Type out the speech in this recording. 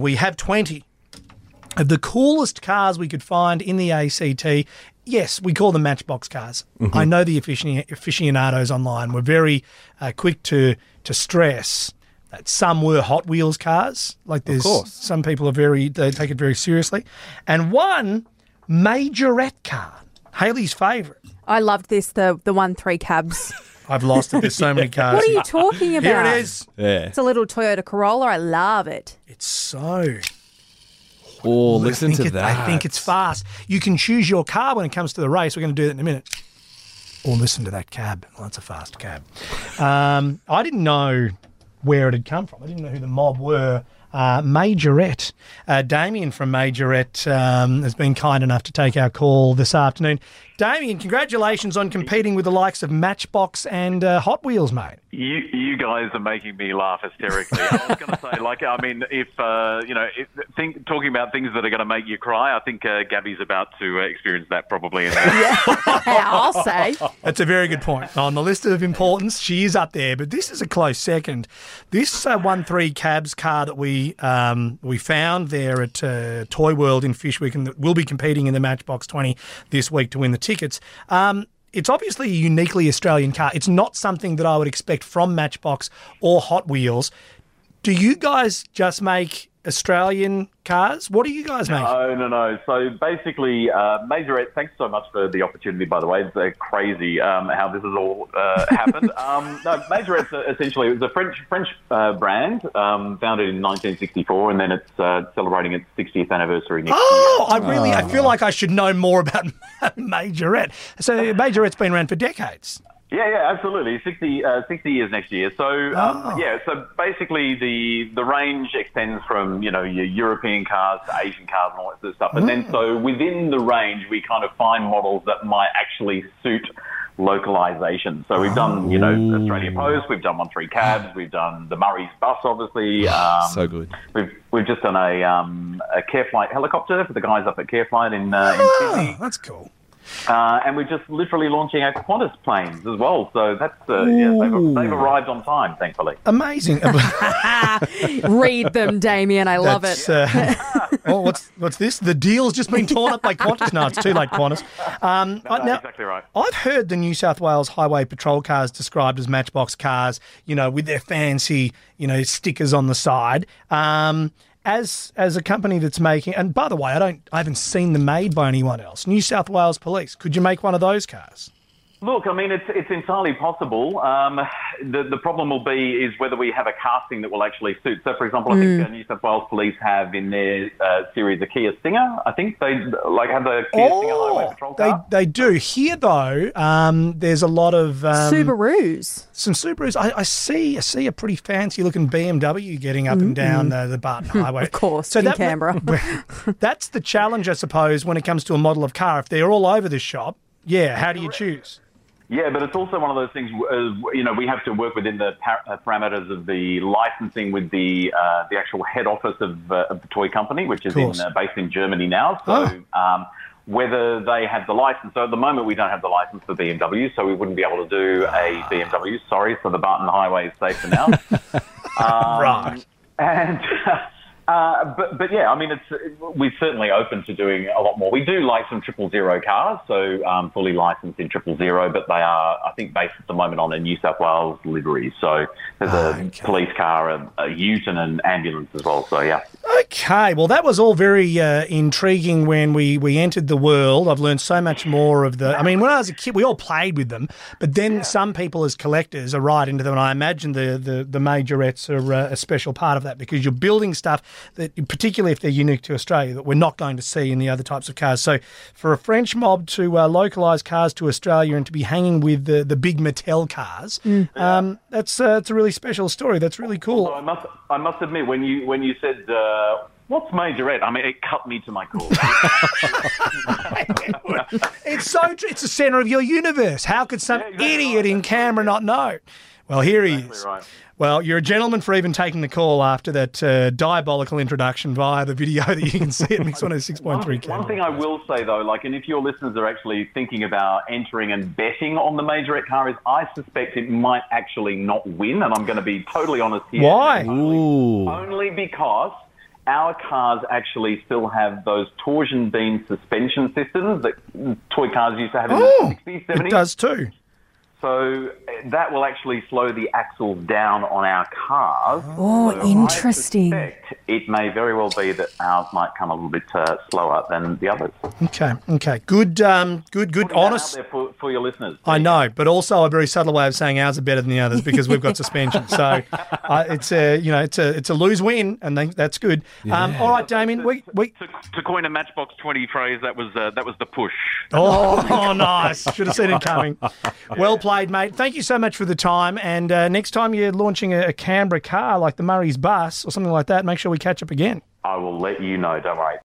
We have 20 of the coolest cars we could find in the ACT. Yes, we call them Matchbox cars. Mm-hmm. I know the aficionados online were very quick to stress that some were Hot Wheels cars. Like there's some people are they take it very seriously. And one Majorette car, Haley's favourite. I loved this, the 1-3 cabs. I've lost it. There's so many cars. What are you talking about? Here it is. Yeah. It's a little Toyota Corolla. I love it. It's so... Oh, listen to that. I think it's fast. You can choose your car when it comes to the race. We're going to do that in a minute. Or listen to that cab. Well, that's a fast cab. I didn't know where it had come from. I didn't know who the mob were. Majorette. Damien from Majorette has been kind enough to take our call this afternoon. Damien, congratulations on competing with the likes of Matchbox and Hot Wheels, mate. You guys are making me laugh hysterically. I was going to say, talking about things that are going to make you cry, I think Gabby's about to experience that probably. I'll say. That's a very good point. On the list of importance, she is up there, but this is a close second. This 1-3 cabs car that we found there at Toy World in Fishwick and will be competing in the Matchbox 20 this week to win the tickets. It's obviously a uniquely Australian car. It's not something that I would expect from Matchbox or Hot Wheels. Do you guys just make Australian cars? What do you guys make? No. So basically, Majorette, thanks so much for the opportunity, by the way. It's crazy how this has all happened. Majorette's essentially, it was a French brand, founded in 1964, and then it's celebrating its 60th anniversary next year. I feel like I should know more about Majorette. So Majorette's been around for decades. Yeah, absolutely. 60 years next year. So, so basically the range extends from, your European cars to Asian cars and all that sort of stuff. And then so within the range, we kind of find models that might actually suit localization. So we've done, Australia Post, we've done 1-3 cabs, we've done the Murray's bus, obviously. So good. We've just done a CareFlight helicopter for the guys up at CareFlight in Sydney. That's cool. And we're just literally launching our Qantas planes as well. So that's, they've arrived on time, thankfully. Amazing. Read them, Damien. I love it. What's this? The deal's just been torn up by Qantas. No, it's too late, Qantas. Exactly right. I've heard the New South Wales Highway Patrol cars described as Matchbox cars, with their fancy, stickers on the side. As a company that's making, and by the way, I haven't seen them made by anyone else. New South Wales Police, could you make one of those cars? Look, I mean, it's entirely possible. The problem will be is whether we have a casting that will actually suit. So, for example, I think New South Wales Police have in their series the Kia Stinger. I think they have the Kia Stinger Highway Patrol car. They do. Here, though, there's a lot of... Subarus. Some Subarus. I see a pretty fancy-looking BMW getting up and down the Barton Highway. Of course, so in Canberra. That's the challenge, I suppose, when it comes to a model of car. If they're all over the shop, how do you choose? Yeah, but it's also one of those things, we have to work within the parameters of the licensing with the actual head office of the toy company, which is based in Germany now. So whether they have the license. So at the moment, we don't have the license for BMW, so we wouldn't be able to do a BMW. Sorry, so the Barton Highway is safe for now. Right. And... we're certainly open to doing a lot more. We do like some Triple Zero cars, so fully licensed in Triple Zero, but they are, I think, based at the moment on a New South Wales livery. So there's a police car, a ute and an ambulance as well, so yeah. Okay, well, that was all very intriguing when we entered the world. I've learned so much more of the... I mean, when I was a kid, we all played with them, but then some people as collectors are right into them, and I imagine the Majorettes are a special part of that because you're building stuff that, particularly if they're unique to Australia, that we're not going to see in the other types of cars. So for a French mob to localise cars to Australia and to be hanging with the big Mattel cars, that's a really special story. That's really cool. Well, I must admit, when you said... what's Majorette? I mean, it cut me to my core. It's so true. It's the centre of your universe. How could some idiot in Canberra not know? Well, here he is. Right. Well, you're a gentleman for even taking the call after that diabolical introduction via the video that you can see at Mix 106.3. One thing I will say, though, and if your listeners are actually thinking about entering and betting on the Majorette car is I suspect it might actually not win, and I'm going to be totally honest here. Why? Only because... our cars actually still have those torsion beam suspension systems that toy cars used to have in the 60s, 70s. It does too. So that will actually slow the axle down on our cars. Oh, so interesting. I suspect it may very well be that ours might come a little bit slower than the others. Okay. Good, honest. Out there for your listeners. I know, but also a very subtle way of saying ours are better than the others because we've got suspension. So it's a lose-win, and that's good. Yeah. All right, Damien. To coin a Matchbox 20 phrase, that was the push. Oh, nice. Should have seen it coming. Well played. Mate, thank you so much for the time, and next time you're launching a Canberra car like the Murray's bus or something like that, make sure we catch up again. I will let you know, don't worry.